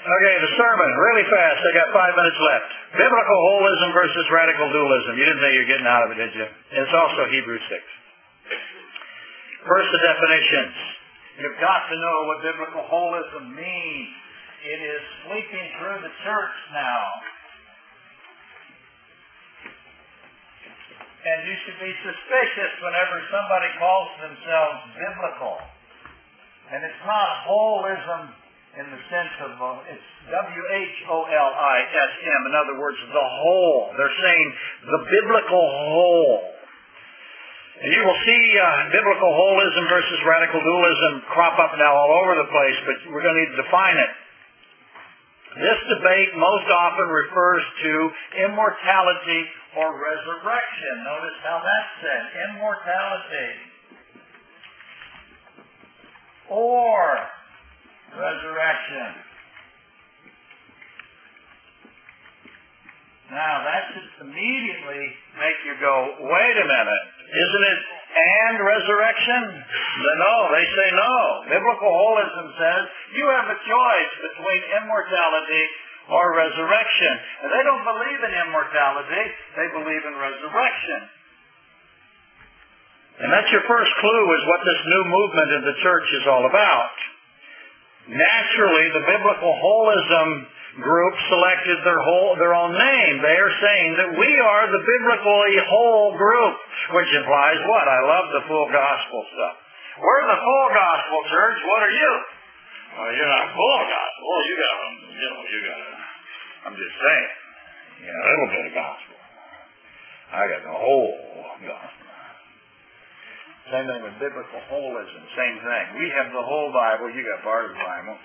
Okay, the sermon, really fast. I got 5 minutes left. Biblical holism versus radical dualism. You didn't think you were getting out of it, did you? It's also Hebrews 6. First, the definitions. You've got to know what biblical holism means. It is sweeping through the church now. And you should be suspicious whenever somebody calls themselves biblical. And it's not holism in the sense of, it's W-H-O-L-I-S-M. In other words, the whole. They're saying the biblical whole. And you will see biblical holism versus radical dualism crop up now all over the place, but we're going to need to define it. This debate most often refers to immortality or resurrection. Notice how that's said. Immortality. Or resurrection. Now that should immediately make you go, wait a minute, isn't it and resurrection? No, they say no. Biblical holism says you have a choice between immortality or resurrection. And they don't believe in immortality, they believe in resurrection. And that's your first clue is what this new movement in the church is all about. Naturally, the biblical holism group selected their own name. They are saying that we are the biblically whole group, which implies what? I love the full gospel stuff. We're the full gospel church. What are you? Well, you're not full gospel. Well, I'm just saying. You got a little bit of gospel. I got the whole gospel. Same thing with biblical holism. Same thing. We have the whole Bible. You got part of the Bible.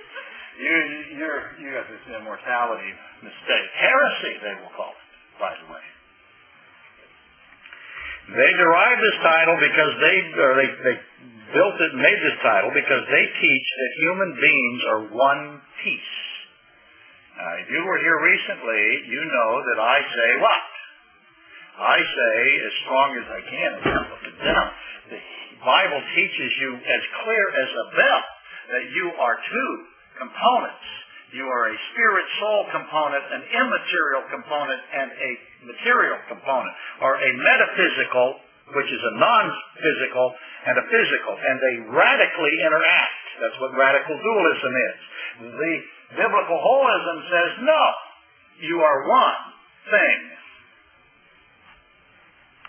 You got this immortality mistake. Heresy, they will call it, by the way. They derived this title because they built it and made this title because they teach that human beings are one piece. Now, if you were here recently, you know that I say what? I say, as strong as I can, and I look it down. The Bible teaches you as clear as a bell that you are two components. You are a spirit-soul component, an immaterial component, and a material component, or a metaphysical, which is a non-physical, and a physical, and they radically interact. That's what radical dualism is. The biblical holism says, no, you are one thing.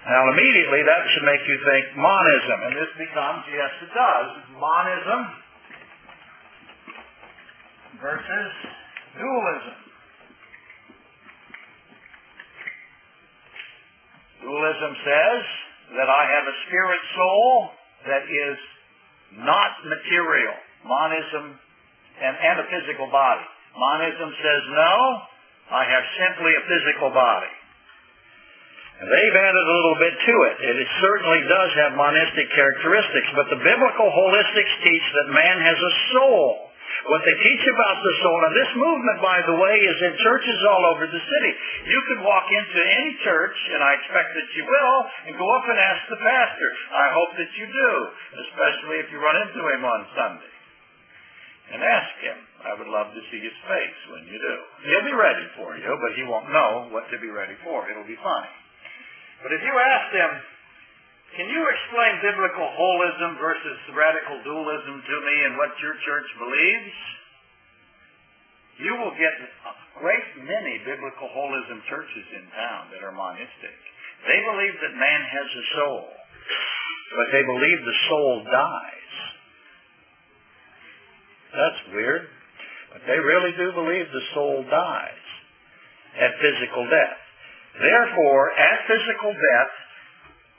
Now, immediately, that should make you think monism, and this becomes, yes, it does, monism versus dualism. Dualism says that I have a spirit soul that is not material. Monism and a physical body. Monism says, no, I have simply a physical body. And they've added a little bit to it. It certainly does have monistic characteristics, but the biblical holistics teach that man has a soul. What they teach about the soul, and this movement, by the way, is in churches all over the city. You could walk into any church, and I expect that you will, and go up and ask the pastor. I hope that you do, especially if you run into him on Sunday. And ask him. I would love to see his face when you do. He'll be ready for you, but he won't know what to be ready for. It'll be funny. But if you ask him, can you explain biblical holism versus radical dualism to me and what your church believes? You will get a great many biblical holism churches in town that are monistic. They believe that man has a soul, but they believe the soul dies. That's weird, but they really do believe the soul dies at physical death. Therefore, at physical death,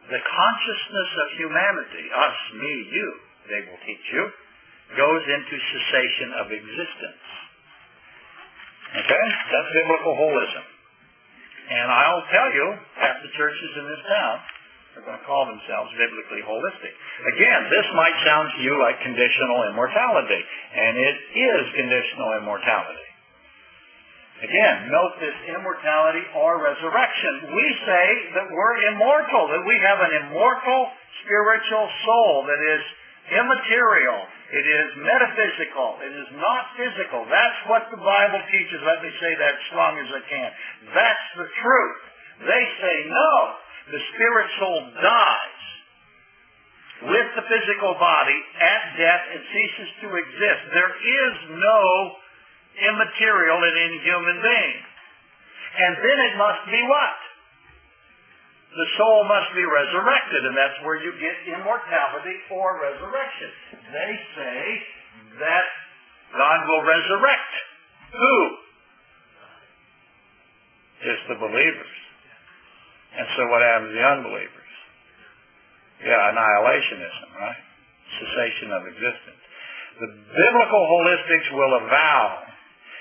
the consciousness of humanity, us, me, you, they will teach you, goes into cessation of existence. Okay? That's biblical holism. And I'll tell you, half the churches in this town are going to call themselves biblically holistic. Again, this might sound to you like conditional immortality, and it is conditional immortality. Again, note this immortality or resurrection. We say that we're immortal, that we have an immortal spiritual soul that is immaterial It is metaphysical. It is not physical. That's what the Bible teaches. Let me say that as strong as I can. That's the truth. They say, no, the spirit soul dies with the physical body at death and ceases to exist. There is no immaterial in any human being. And then it must be what? The soul must be resurrected, and that's where you get immortality or resurrection. They say that God will resurrect who? It's the believers. And so what happens to the unbelievers? Yeah, annihilationism, right? Cessation of existence. The biblical holistics will avow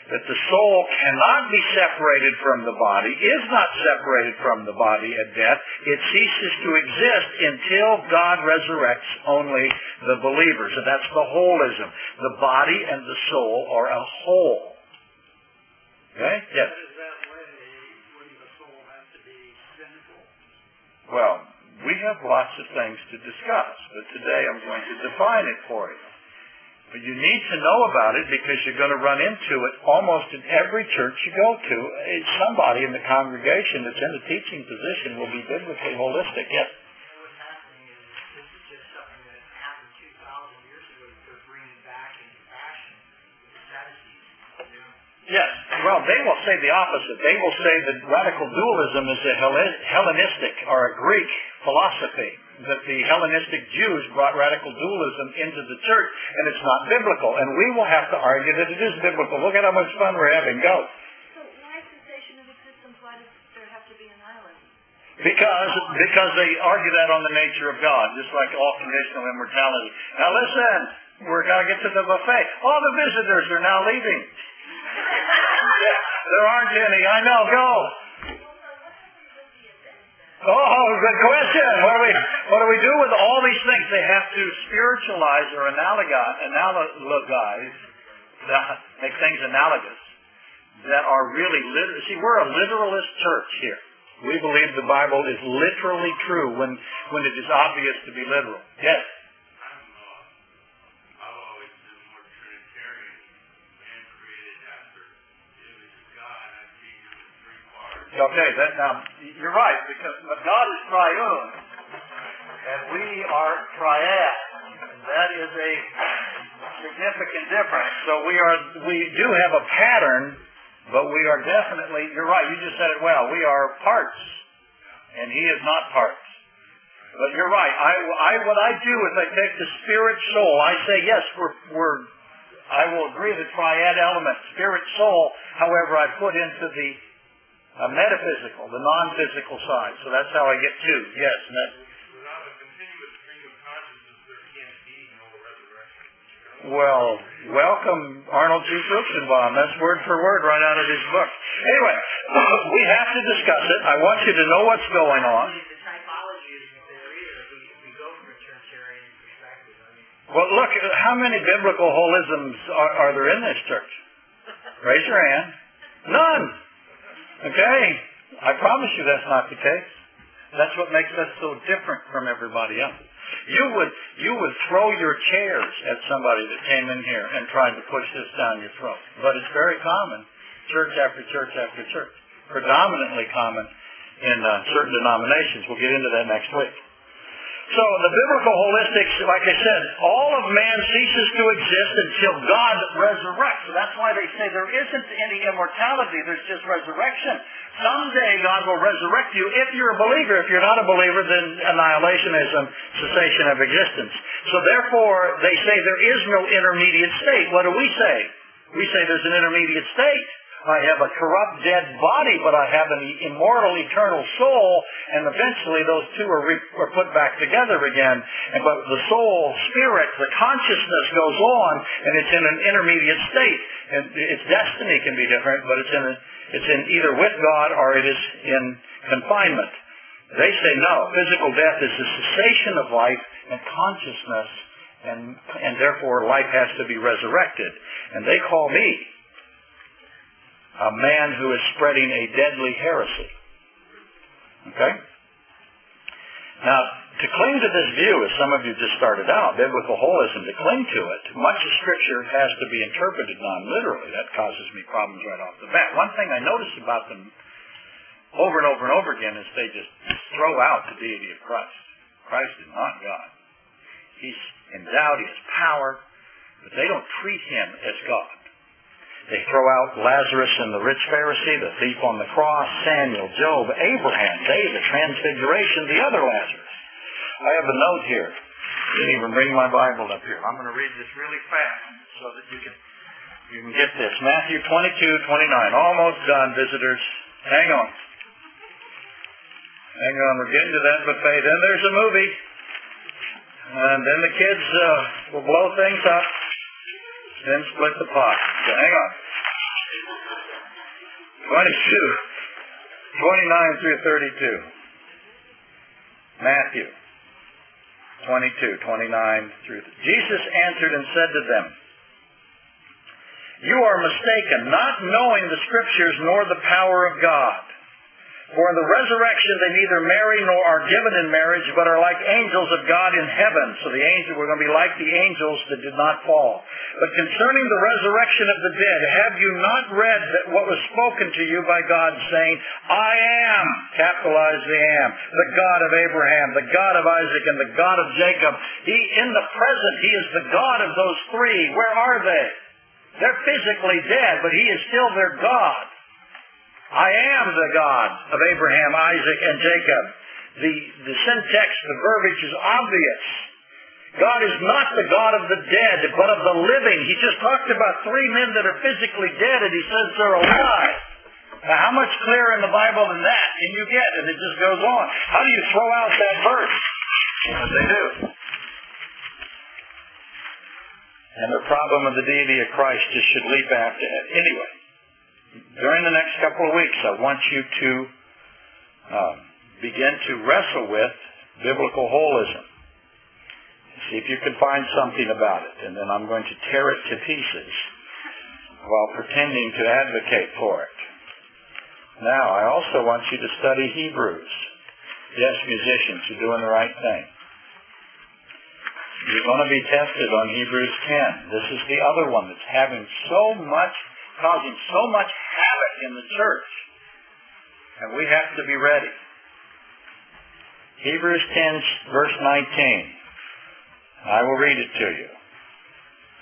that the soul cannot be separated from the body, is not separated from the body at death. It ceases to exist until God resurrects only the believers. And that's the holism. The body and the soul are a whole. Okay? Yes? How does that way when the soul has to be sinful? Well, we have lots of things to discuss, but today I'm going to define it for you. But you need to know about it because you're going to run into it almost in every church you go to. Somebody in the congregation that's in the teaching position will be biblically holistic. Yes? What's happening is this is just something that happened 2,000 years ago that they're bringing back into fashion with the Sadducees. Yes. Well, they will say the opposite. They will say that radical dualism is a Hellenistic or a Greek philosophy, that the Hellenistic Jews brought radical dualism into the church, and it's not biblical. And we will have to argue that it is biblical. Look at how much fun we're having. Go. So why cessation of existence? Why does there have to be an island? Because they argue that on the nature of God, just like all conditional immortality. Now listen, we're going to get to the buffet. All the visitors are now leaving. There aren't any. I know. Go. Oh, good question. What do we do with all these things? They have to spiritualize or analogize, make things analogous that are really literal. See, we're a literalist church here. We believe the Bible is literally true when it is obvious to be literal. Yes. Okay, now, you're right, because God is triune, and we are triad. That is a significant difference. So we do have a pattern, but we are definitely, you're right, you just said it well, we are parts, and He is not parts. But you're right, what I do is I take the spirit soul, I say, yes, I will agree the triad element, spirit soul, however, I put into the metaphysical, the non-physical side. So that's how I get to. Yes, without a continuous stream of consciousness, there can't be no resurrection. Well, welcome Arnold J. Fruchtenbaum. That's word for word right out of his book. Anyway, we have to discuss it. I want you to know what's going on. Well, look, how many biblical holisms are there in this church? Raise your hand. None. Okay, I promise you that's not the case. That's what makes us so different from everybody else. You would throw your chairs at somebody that came in here and tried to push this down your throat. But it's very common, church after church after church. Predominantly common in certain denominations. We'll get into that next week. So the biblical holistics, like I said, all of man ceases to exist until God resurrects. That's why they say there isn't any immortality, there's just resurrection. Someday God will resurrect you if you're a believer. If you're not a believer, then annihilationism, cessation of existence. So therefore, they say there is no intermediate state. What do we say? We say there's an intermediate state. I have a corrupt, dead body, but I have an immortal, eternal soul, and eventually those two are put back together again. But the soul, spirit, the consciousness goes on, and it's in an intermediate state. And its destiny can be different, but it's in either with God or it is in confinement. They say, no, physical death is the cessation of life and consciousness, and therefore life has to be resurrected. And they call me a man who is spreading a deadly heresy. Okay? Now, To cling to this view, as some of you just started out, biblical holism, to cling to it, much of Scripture has to be interpreted non-literally. That causes me problems right off the bat. One thing I notice about them over and over and over again is they just throw out the deity of Christ. Christ is not God. He's endowed, he has power, but they don't treat him as God. They throw out Lazarus and the rich Pharisee, the thief on the cross, Samuel, Job, Abraham, David, Transfiguration, the other Lazarus. I have a note here. I didn't even bring my Bible up here. I'm going to read this really fast so that you can get this. Matthew 22:29. Almost done, visitors. Hang on. Hang on. We're getting to that buffet. Then there's a movie. And then the kids will blow things up, then split the pot. So hang on. 29 through 32. Matthew 22:29 through 32. Jesus answered and said to them, "You are mistaken, not knowing the Scriptures nor the power of God. For in the resurrection they neither marry nor are given in marriage, but are like angels of God in heaven." So the angels were going to be like the angels that did not fall. "But concerning the resurrection of the dead, have you not read that what was spoken to you by God, saying, I am," capitalized the am, "the God of Abraham, the God of Isaac, and the God of Jacob." He, in the present, he is the God of those three. Where are they? They're physically dead, but he is still their God. "I am the God of Abraham, Isaac, and Jacob." The syntax, the verbiage is obvious. God is not the God of the dead, but of the living. He just talked about three men that are physically dead, and he says they're alive. Now, how much clearer in the Bible than that can you get? And it just goes on. How do you throw out that verse? Because they do. And the problem of the deity of Christ just should leap after it. Anyway. During the next couple of weeks, I want you to begin to wrestle with biblical holism. See if you can find something about it, and then I'm going to tear it to pieces while pretending to advocate for it. Now, I also want you to study Hebrews. Yes, musicians, you're doing the right thing. You're going to be tested on Hebrews 10. This is the other one that's having so much causing so much havoc in the church. And we have to be ready. Hebrews 10, verse 19. I will read it to you.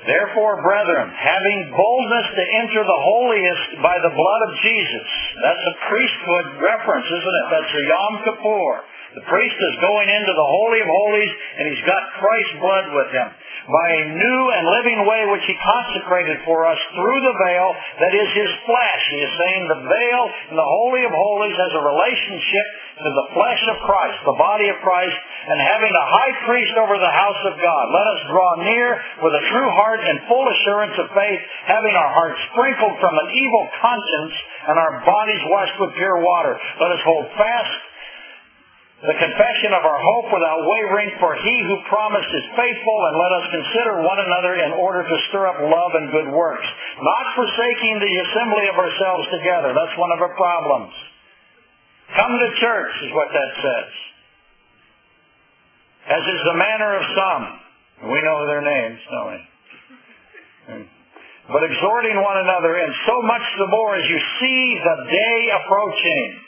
"Therefore, brethren, having boldness to enter the holiest by the blood of Jesus." That's a priesthood reference, isn't it? That's a Yom Kippur. The priest is going into the Holy of Holies, and he's got Christ's blood with him. "By a new and living way which he consecrated for us through the veil, that is his flesh." He is saying the veil in the Holy of Holies has a relationship to the flesh of Christ, the body of Christ, "and having a high priest over the house of God, let us draw near with a true heart and full assurance of faith, having our hearts sprinkled from an evil conscience and our bodies washed with pure water. Let us hold fast the confession of our hope without wavering, for he who promised is faithful, and let us consider one another in order to stir up love and good works, not forsaking the assembly of ourselves together." That's one of our problems. Come to church is what that says. "As is the manner of some." We know their names, don't we? "But exhorting one another, and so much the more as you see the day approaching."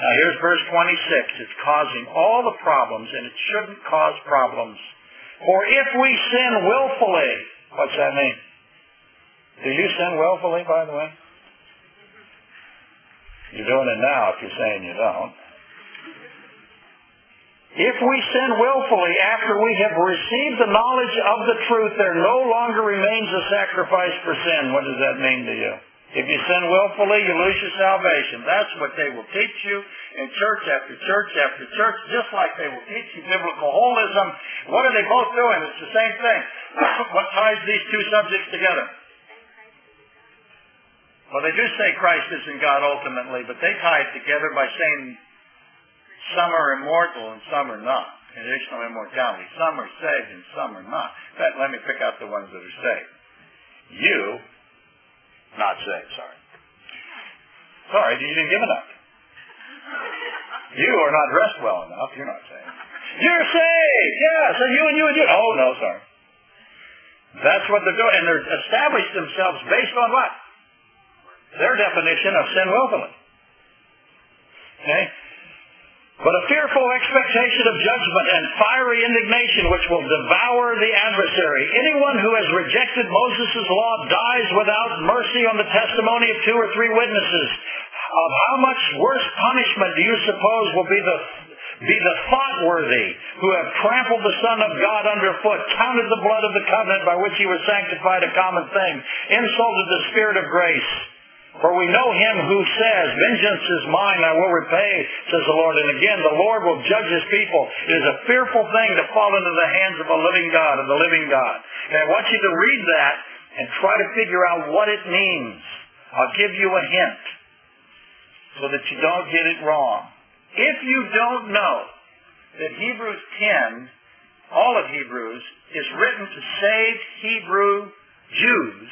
Now, here's verse 26. It's causing all the problems, and it shouldn't cause problems. "For if we sin willfully," what's that mean? Do you sin willfully, by the way? You're doing it now if you're saying you don't. "If we sin willfully after we have received the knowledge of the truth, there no longer remains a sacrifice for sin." What does that mean to you? If you sin willfully, you lose your salvation. That's what they will teach you in church after church after church, just like they will teach you biblical holism. What are they both doing? It's the same thing. What ties these two subjects together? Well, they do say Christ isn't God ultimately, but they tie it together by saying some are immortal and some are not. Conditional immortality. Some are saved and some are not. In fact, let me pick out the ones that are saved. Not saved, sorry. Sorry, you didn't give enough. You are not dressed well enough. You're not saved. You're saved, yes, and you and you. Oh, no, sorry. That's what they're doing. And they're established themselves based on what? Their definition of sin willfully. Okay? But a fearful expectation of judgment and fiery indignation which will devour the adversary. Anyone who has rejected Moses' law dies without mercy on the testimony of two or three witnesses. Of how much worse punishment do you suppose will be the thought-worthy who have trampled the Son of God underfoot, counted the blood of the covenant by which he was sanctified a common thing, insulted the Spirit of grace. For we know him who says, vengeance is mine, I will repay, says the Lord. And again, the Lord will judge his people. It is a fearful thing to fall into the hands of a living God, of the living God. And I want you to read that and try to figure out what it means. I'll give you a hint so that you don't get it wrong. If you don't know that Hebrews 10, all of Hebrews, is written to save Jews,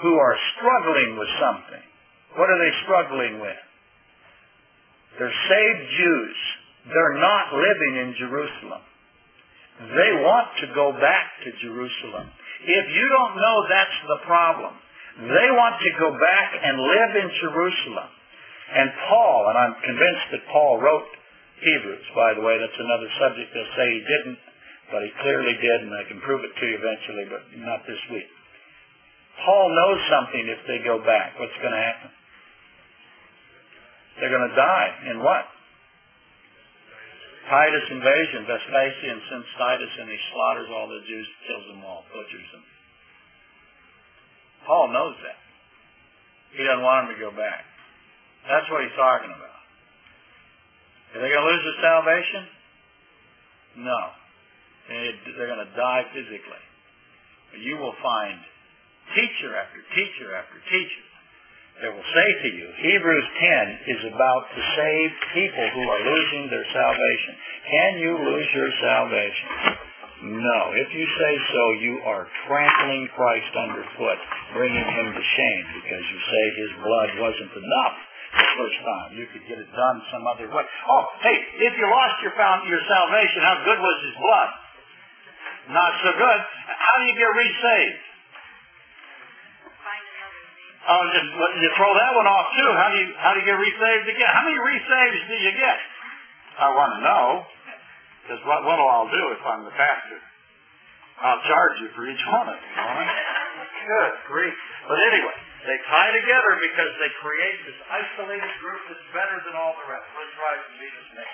who are struggling with something. What are they struggling with? They're saved Jews. They're not living in Jerusalem. They want to go back to Jerusalem. If you don't know that's the problem, they want to go back and live in Jerusalem. And Paul, and I'm convinced that Paul wrote Hebrews, by the way, that's another subject. They'll say he didn't, but he clearly did, and I can prove it to you eventually, but not this week. Paul knows something if they go back. What's going to happen? They're going to die. In what? Titus' invasion. Vespasian sends Titus and he slaughters all the Jews, kills them all, butchers them. Paul knows that. He doesn't want them to go back. That's what he's talking about. Are they going to lose their salvation? No. They're going to die physically. But you will find teacher after teacher after teacher that will say to you, Hebrews 10 is about to save people who are losing their salvation. Can you lose your salvation? No. If you say so, you are trampling Christ underfoot, bringing him to shame, because you say his blood wasn't enough the first time. You could get it done some other way. Oh, hey, if you lost your salvation, how good was his blood? Not so good. How do you get re-saved? Oh, you throw that one off too. How do you get resaved again? How many resaves do you get? I want to know, because what'll I do if I'm the pastor? I'll charge you for each one of them. All right? Good grief! But anyway, they tie together because they create this isolated group that's better than all the rest. Let's rise in Jesus' name.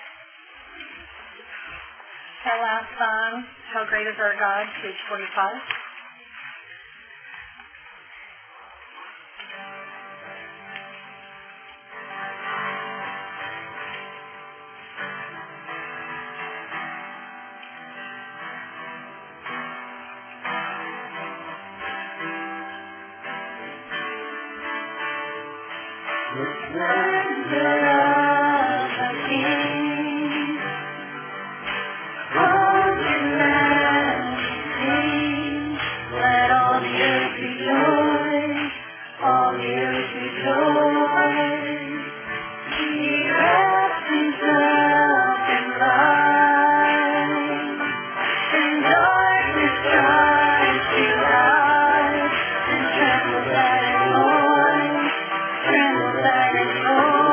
That last song, "How Great Is Our God," page 45. Tremble, darling, Lord. Tremble, darling, Lord.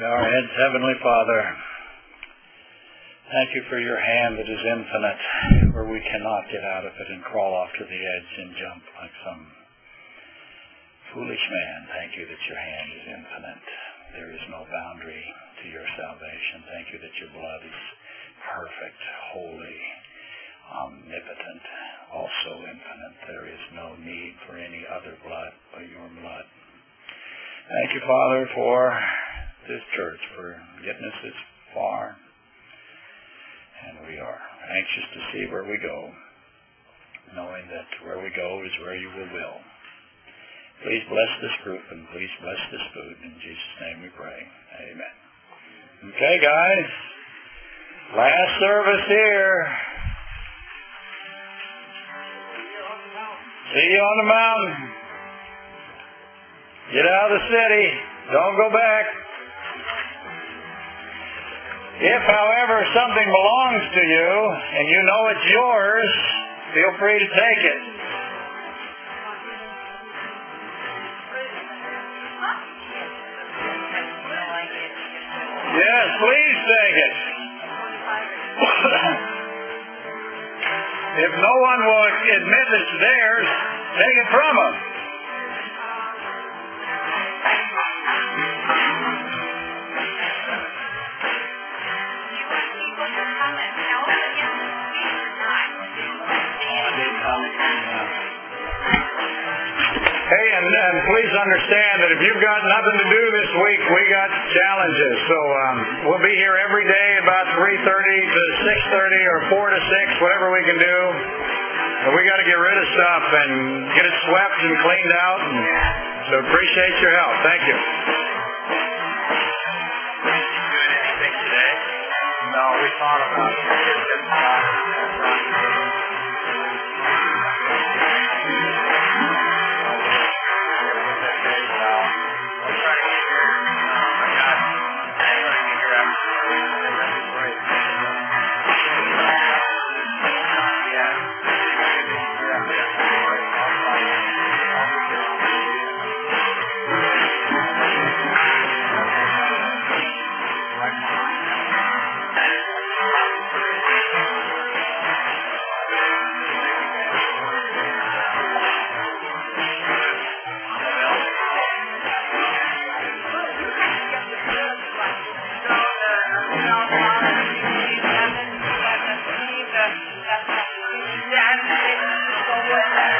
Bow our heads. Heavenly Father, thank you for your hand that is infinite, where we cannot get out of it and crawl off to the edge and jump like some foolish man. Thank you that your hand is infinite. There is no boundary to your salvation. Thank you that your blood is perfect, holy, omnipotent, also infinite. There is no need for any other blood but your blood. Thank you, Father, for this church, for getting us this far. And we are anxious to see where we go, knowing that where we go is where you will. Please bless this group and please bless this food. In Jesus' name we pray. Amen. Okay, guys. Last service here. See you on the mountain. Get out of the city. Don't go back. If, however, something belongs to you and you know it's yours, feel free to take it. Yes, please take it. If no one will admit it's theirs, take it from them. Hey, and please understand that if you've got nothing to do this week, we got challenges. So we'll be here every day about 3:30 to 6:30 or 4 to 6, whatever we can do. And we got to get rid of stuff and get it swept and cleaned out. And so appreciate your help. Thank you. Doing anything today? No, we thought about it. That's